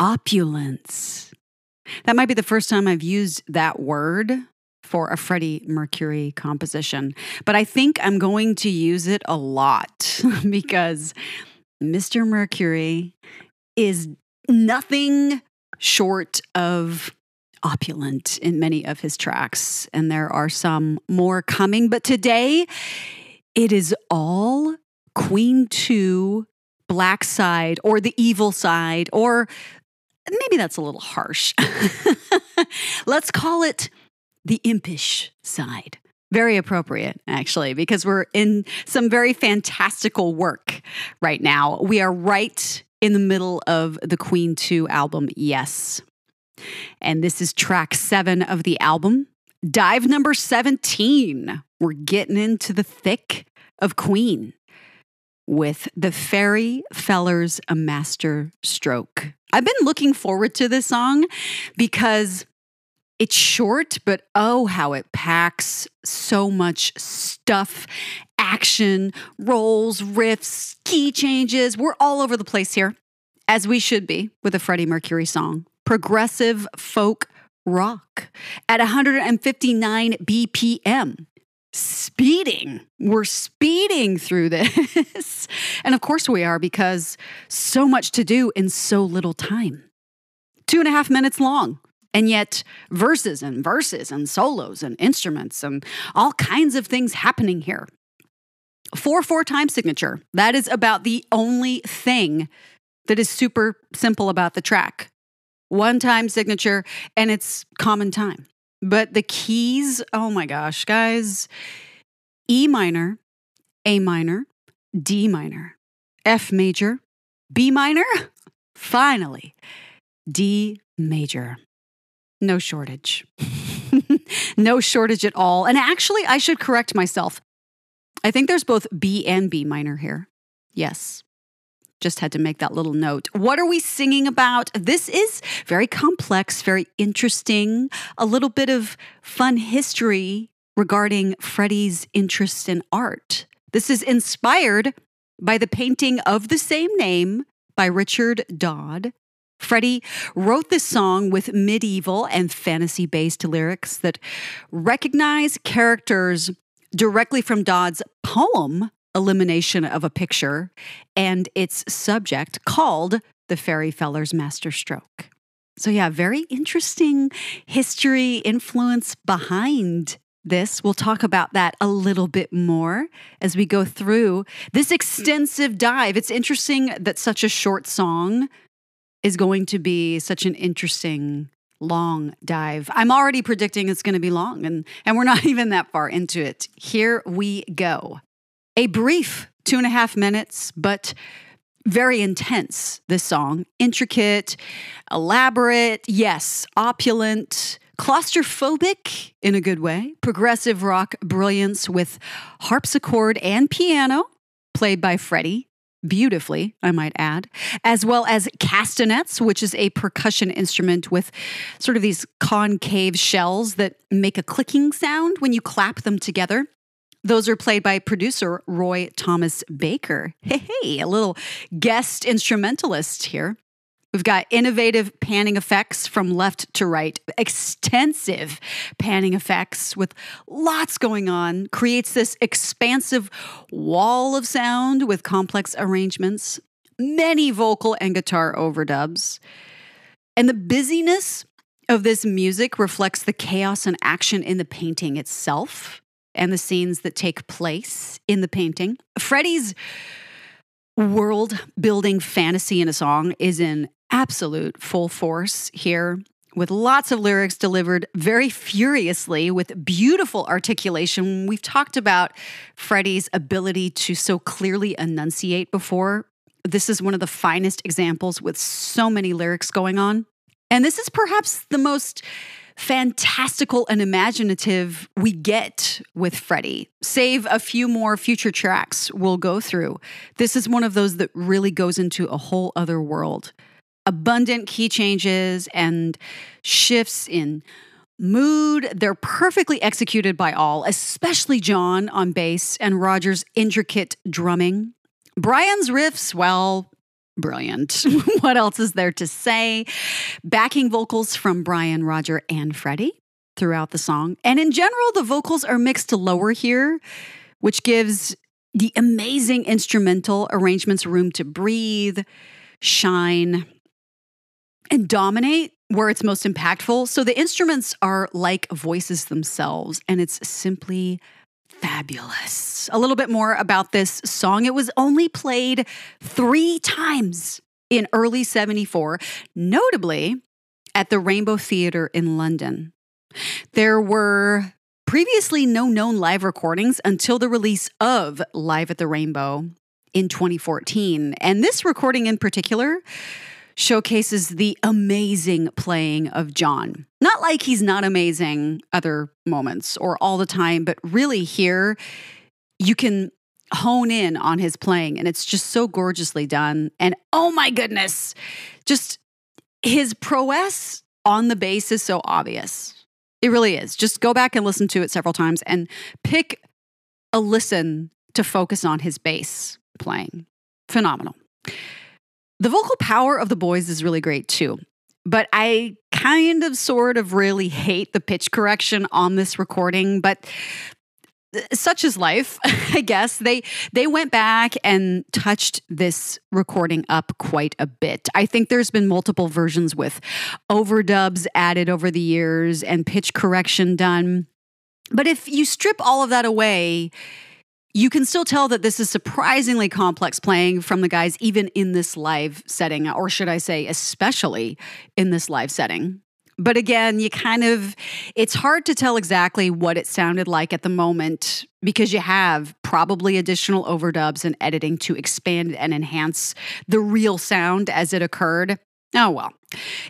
opulence. That might be the first time I've used that word for a Freddie Mercury composition, but I think I'm going to use it a lot because Mr. Mercury is nothing short of opulent in many of his tracks, and there are some more coming. But today, it is all Queen 2, Black Side, or the Evil Side, or maybe that's a little harsh. Let's call it the impish side. Very appropriate, actually, because we're in some very fantastical work right now. We are right in the middle of the Queen 2 album, Yes. And this is track 7 of the album, dive number 17. We're getting into the thick of Queen with The Fairy Feller's Master-Stroke. I've been looking forward to this song because it's short, but oh, how it packs so much stuff. Action, rolls, riffs, key changes. We're all over the place here, as we should be with a Freddie Mercury song. Progressive folk rock at 159 BPM. Speeding. We're speeding through this. And of course we are, because so much to do in so little time. 2.5 minutes long. And yet verses and verses and solos and instruments and all kinds of things happening here. 4/4 time signature. That is about the only thing that is super simple about the track. One time signature, and it's common time. But the keys, oh my gosh, guys. E minor, A minor, D minor, F major, B minor, finally, D major. No shortage. No shortage at all. And actually, I should correct myself. I think there's both B and B minor here. Yes. Just had to make that little note. What are we singing about? This is very complex, very interesting. A little bit of fun history regarding Freddie's interest in art. This is inspired by the painting of the same name by Richard Dadd. Freddie wrote this song with medieval and fantasy-based lyrics that recognize characters directly from Dadd's poem, Elimination of a Picture, and its subject called The Fairy Feller's Master-Stroke. So yeah, very interesting history influence behind this. We'll talk about that a little bit more as we go through this extensive dive. It's interesting that such a short song is going to be such an interesting, long dive. I'm already predicting it's going to be long, and we're not even that far into it. Here we go. A brief 2.5 minutes, but very intense, this song. Intricate, elaborate, yes, opulent, claustrophobic in a good way. Progressive rock brilliance with harpsichord and piano, played by Freddie. Beautifully, I might add, as well as castanets, which is a percussion instrument with sort of these concave shells that make a clicking sound when you clap them together. Those are played by producer Roy Thomas Baker. Hey, a little guest instrumentalist here. We've got innovative panning effects from left to right. Extensive panning effects with lots going on. Creates this expansive wall of sound with complex arrangements. Many vocal and guitar overdubs. And the busyness of this music reflects the chaos and action in the painting itself and the scenes that take place in the painting. Freddie's world-building fantasy in a song is in absolute full force here, with lots of lyrics delivered very furiously with beautiful articulation. We've talked about Freddie's ability to so clearly enunciate before. This is one of the finest examples, with so many lyrics going on. And this is perhaps the most fantastical and imaginative we get with Freddie, save a few more future tracks we'll go through. This is one of those that really goes into a whole other world. Abundant key changes and shifts in mood. They're perfectly executed by all, especially John on bass and Roger's intricate drumming. Brian's riffs, well, brilliant. What else is there to say? Backing vocals from Brian, Roger, and Freddie throughout the song. And in general, the vocals are mixed to lower here, which gives the amazing instrumental arrangements room to breathe, shine, and dominate where it's most impactful. So the instruments are like voices themselves, and it's simply fabulous. A little bit more about this song. It was only played 3 times in early '74, notably at the Rainbow Theatre in London. There were previously no known live recordings until the release of Live at the Rainbow in 2014. And this recording in particular showcases the amazing playing of John. Not like he's not amazing other moments or all the time, but really here you can hone in on his playing, and it's just so gorgeously done. And oh my goodness, just his prowess on the bass is so obvious. It really is. Just go back and listen to it several times and pick a listen to focus on his bass playing. Phenomenal. The vocal power of the boys is really great too, but I kind of sort of really hate the pitch correction on this recording, but such is life, I guess. They went back and touched this recording up quite a bit. I think there's been multiple versions with overdubs added over the years and pitch correction done. But if you strip all of that away, you can still tell that this is surprisingly complex playing from the guys, even in this live setting, or should I say, especially in this live setting. But again, you kind of, it's hard to tell exactly what it sounded like at the moment because you have probably additional overdubs and editing to expand and enhance the real sound as it occurred. Oh well.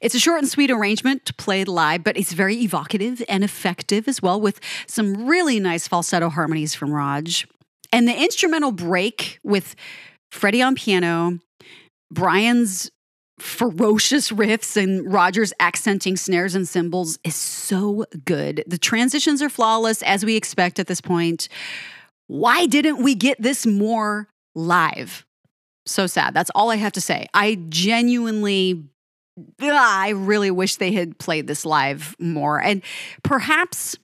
It's a short and sweet arrangement played live, but it's very evocative and effective as well, with some really nice falsetto harmonies from Raj. And the instrumental break with Freddie on piano, Brian's ferocious riffs, and Roger's accenting snares and cymbals is so good. The transitions are flawless, as we expect at this point. Why didn't we get this more live? So sad. That's all I have to say. I genuinely, I really wish they had played this live more. And perhaps,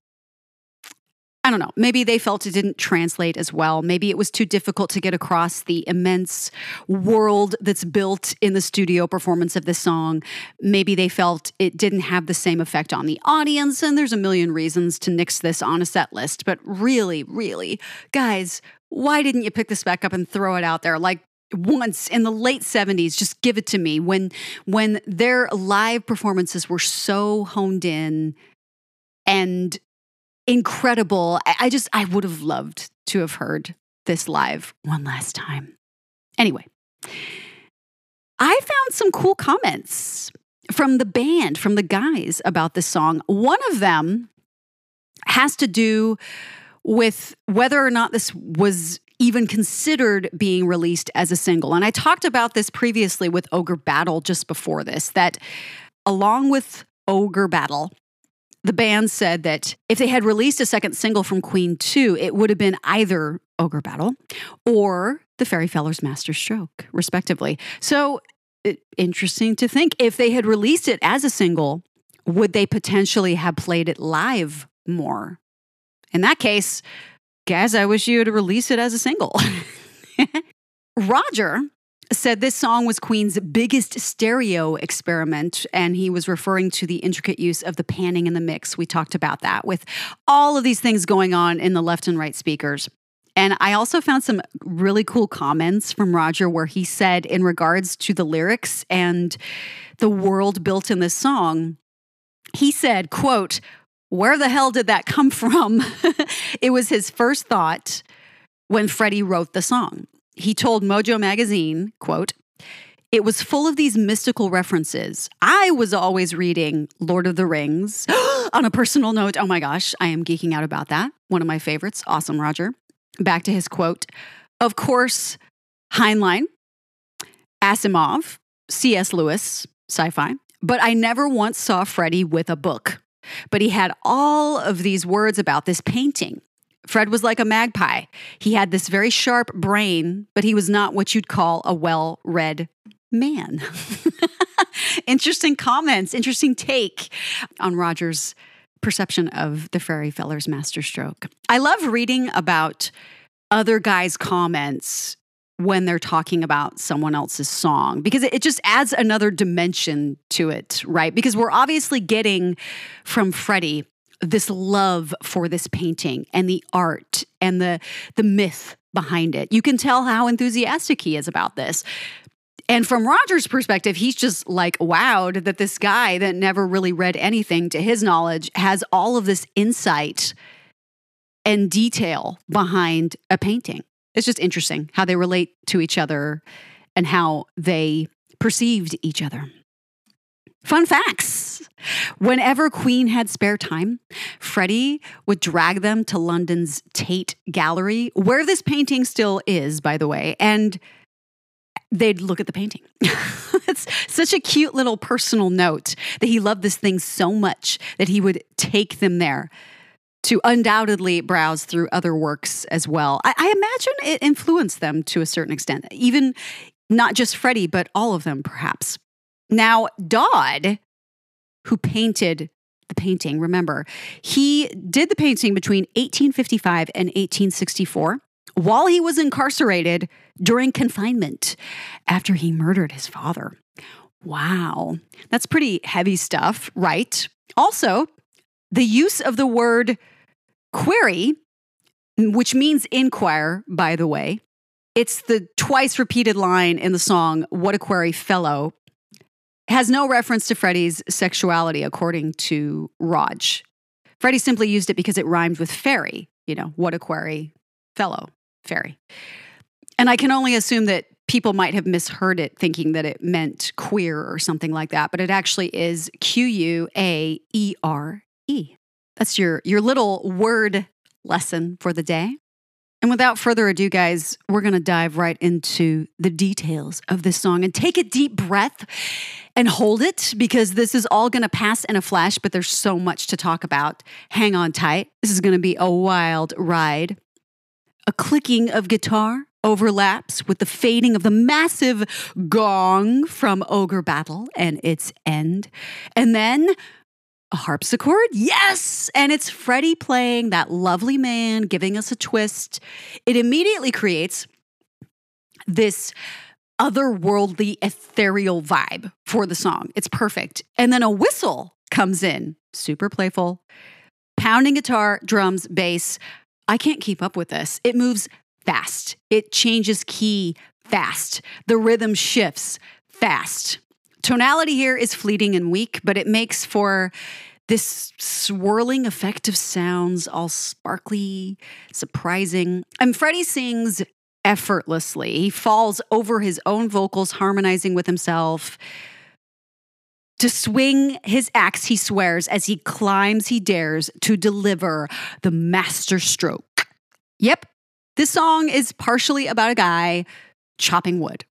I don't know, maybe they felt it didn't translate as well. Maybe it was too difficult to get across the immense world that's built in the studio performance of this song. Maybe they felt it didn't have the same effect on the audience, and there's a million reasons to nix this on a set list. But really, really, guys, why didn't you pick this back up and throw it out there? Like, once in the late 70s, just give it to me. When their live performances were so honed in and incredible. I would have loved to have heard this live one last time. Anyway, I found some cool comments from the band, from the guys about this song. One of them has to do with whether or not this was even considered being released as a single. And I talked about this previously with Ogre Battle just before this, that along with Ogre Battle, the band said that if they had released a second single from Queen 2, it would have been either Ogre Battle or The Fairy Feller's Master-Stroke, respectively. So, interesting to think. If they had released it as a single, would they potentially have played it live more? In that case, guys, I wish you had released it as a single. Roger said this song was Queen's biggest stereo experiment, and he was referring to the intricate use of the panning in the mix. We talked about that with all of these things going on in the left and right speakers. And I also found some really cool comments from Roger where he said in regards to the lyrics and the world built in this song, he said, quote, "Where the hell did that come from?" It was his first thought when Freddie wrote the song. He told Mojo Magazine, quote, "It was full of these mystical references. I was always reading Lord of the Rings." On a personal note, oh my gosh, I am geeking out about that. One of my favorites. Awesome, Roger. Back to his quote. "Of course, Heinlein, Asimov, C.S. Lewis, sci-fi. But I never once saw Freddie with a book. But he had all of these words about this painting. Fred was like a magpie. He had this very sharp brain, but he was not what you'd call a well-read man. Interesting comments, interesting take on Roger's perception of The Fairy Feller's Masterstroke. I love reading about other guys' comments when they're talking about someone else's song, because it just adds another dimension to it, right? Because we're obviously getting from Freddie this love for this painting and the art and the myth behind it. You can tell how enthusiastic he is about this. And from Roger's perspective, he's just like wowed that this guy that never really read anything to his knowledge has all of this insight and detail behind a painting. It's just interesting how they relate to each other and how they perceived each other. Fun facts. Whenever Queen had spare time, Freddie would drag them to London's Tate Gallery, where this painting still is, by the way, and they'd look at the painting. It's such a cute little personal note that he loved this thing so much that he would take them there to undoubtedly browse through other works as well. I imagine it influenced them to a certain extent, even not just Freddie, but all of them perhaps. Now, Dadd, who painted the painting, remember, he did the painting between 1855 and 1864 while he was incarcerated during confinement after he murdered his father. Wow. That's pretty heavy stuff, right? Also, the use of the word query, which means inquire, by the way, it's the twice repeated line in the song, "What a Query Fellow," has no reference to Freddie's sexuality, according to Raj. Freddie simply used it because it rhymed with fairy, you know, what a query fellow, fairy. And I can only assume that people might have misheard it, thinking that it meant queer or something like that, but it actually is Q-U-A-E-R-E. That's your little word lesson for the day. And without further ado, guys, we're going to dive right into the details of this song and take a deep breath and hold it, because this is all going to pass in a flash, but there's so much to talk about. Hang on tight. This is going to be a wild ride. A clicking of guitar overlaps with the fading of the massive gong from Ogre Battle and its end. And then a harpsichord? Yes! And it's Freddie playing that lovely man, giving us a twist. It immediately creates this otherworldly, ethereal vibe for the song. It's perfect. And then a whistle comes in, super playful, pounding guitar, drums, bass. I can't keep up with this. It moves fast. It changes key fast. The rhythm shifts fast. Tonality here is fleeting and weak, but it makes for this swirling effect of sounds, all sparkly, surprising. And Freddie sings effortlessly. He falls over his own vocals, harmonizing with himself. To swing his axe, he swears. As he climbs, he dares to deliver the master stroke. Yep, this song is partially about a guy chopping wood,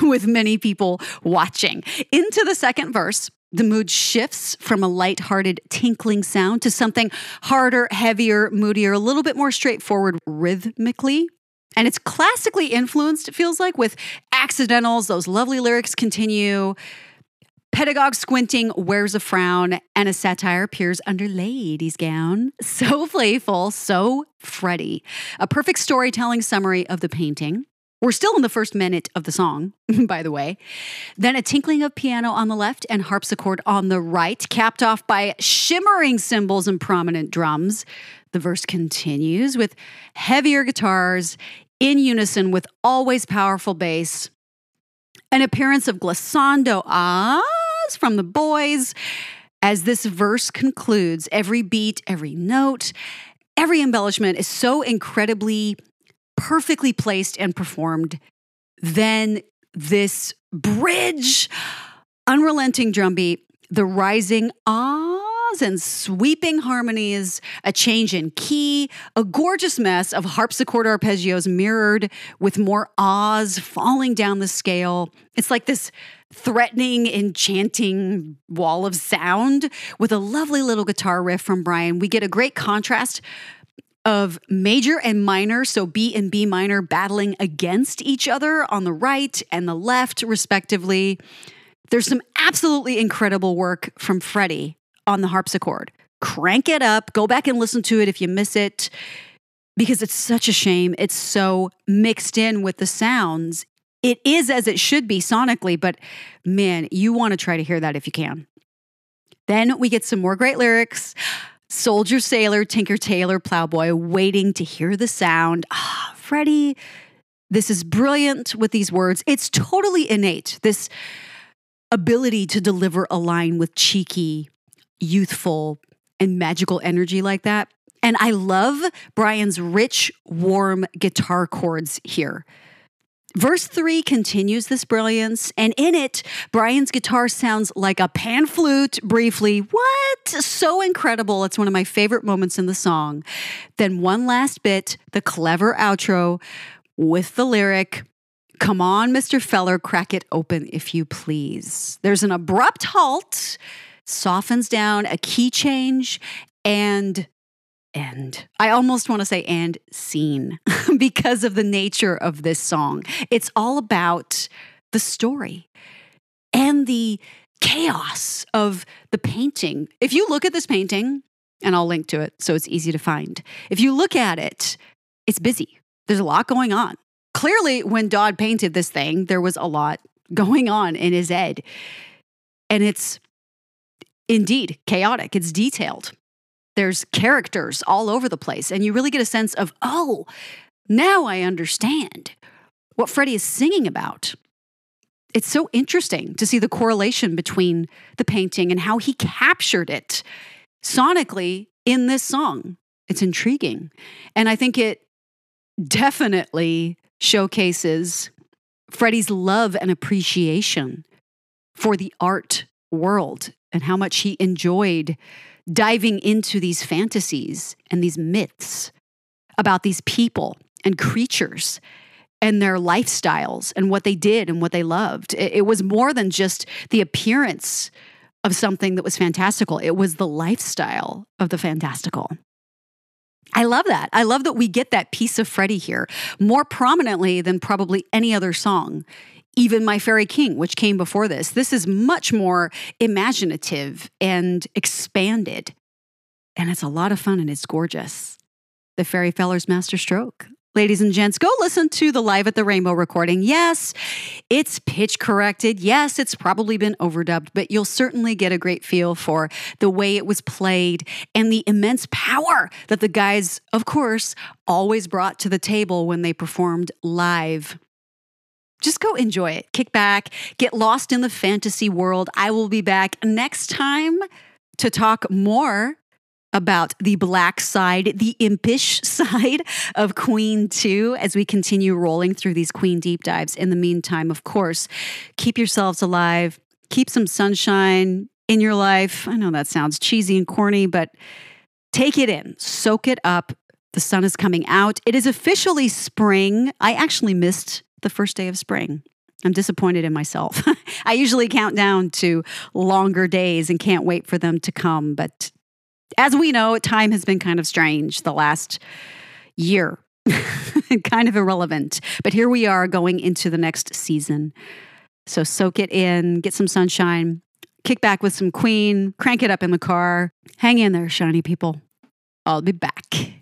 with many people watching. Into the second verse, the mood shifts from a lighthearted tinkling sound to something harder, heavier, moodier, a little bit more straightforward rhythmically. And it's classically influenced, it feels like, with accidentals. Those lovely lyrics continue. Pedagogue squinting wears a frown, and a satire appears under lady's gown. So playful, so Freddie. A perfect storytelling summary of the painting. We're still in the first minute of the song, by the way. Then a tinkling of piano on the left and harpsichord on the right, capped off by shimmering cymbals and prominent drums. The verse continues with heavier guitars in unison with always powerful bass. An appearance of glissando ahs from the boys. As this verse concludes, every beat, every note, every embellishment is so incredibly perfectly placed and performed. Then this bridge, unrelenting drum beat, the rising ahs and sweeping harmonies, a change in key, a gorgeous mess of harpsichord arpeggios mirrored with more ahs falling down the scale. It's like this threatening, enchanting wall of sound with a lovely little guitar riff from Brian. We get a great contrast of major and minor, so B and B minor, battling against each other on the right and the left, respectively. There's some absolutely incredible work from Freddie on the harpsichord. Crank it up. Go back and listen to it if you miss it, because it's such a shame. It's so mixed in with the sounds. It is as it should be sonically, but man, you want to try to hear that if you can. Then we get some more great lyrics. Soldier, sailor, tinker, tailor, plowboy, waiting to hear the sound. Ah, Freddie, this is brilliant with these words. It's totally innate, this ability to deliver a line with cheeky, youthful, and magical energy like that. And I love Brian's rich, warm guitar chords here. Verse 3 continues this brilliance, and in it, Brian's guitar sounds like a pan flute briefly. What? So incredible. It's one of my favorite moments in the song. Then one last bit, the clever outro with the lyric, "Come on, Mr. Feller, crack it open if you please." There's an abrupt halt, softens down, a key change, and end. I almost want to say end scene because of the nature of this song. It's all about the story and the chaos of the painting. If you look at this painting, and I'll link to it so it's easy to find. If you look at it, it's busy. There's a lot going on. Clearly, when Dadd painted this thing, there was a lot going on in his head. And it's indeed chaotic. It's detailed. There's characters all over the place, and you really get a sense of, oh, now I understand what Freddie is singing about. It's so interesting to see the correlation between the painting and how he captured it sonically in this song. It's intriguing. And I think it definitely showcases Freddie's love and appreciation for the art world and how much he enjoyed diving into these fantasies and these myths about these people and creatures and their lifestyles and what they did and what they loved. It was more than just the appearance of something that was fantastical. It was the lifestyle of the fantastical. I love that. I love that we get that piece of Freddie here more prominently than probably any other song, even My Fairy King, which came before this. This is much more imaginative and expanded. And it's a lot of fun and it's gorgeous. The Fairy Feller's Master-Stroke. Ladies and gents, go listen to the Live at the Rainbow recording. Yes, it's pitch corrected. Yes, it's probably been overdubbed, but you'll certainly get a great feel for the way it was played and the immense power that the guys, of course, always brought to the table when they performed live. Just go enjoy it. Kick back. Get lost in the fantasy world. I will be back next time to talk more about the black side, the impish side of Queen 2 as we continue rolling through these Queen deep dives. In the meantime, of course, keep yourselves alive. Keep some sunshine in your life. I know that sounds cheesy and corny, but take it in. Soak it up. The sun is coming out. It is officially spring. I actually missed the first day of spring. I'm disappointed in myself. I usually count down to longer days and can't wait for them to come. But as we know, time has been kind of strange the last year, kind of irrelevant. But here we are going into the next season. So soak it in, get some sunshine, kick back with some Queen, crank it up in the car. Hang in there, shiny people. I'll be back.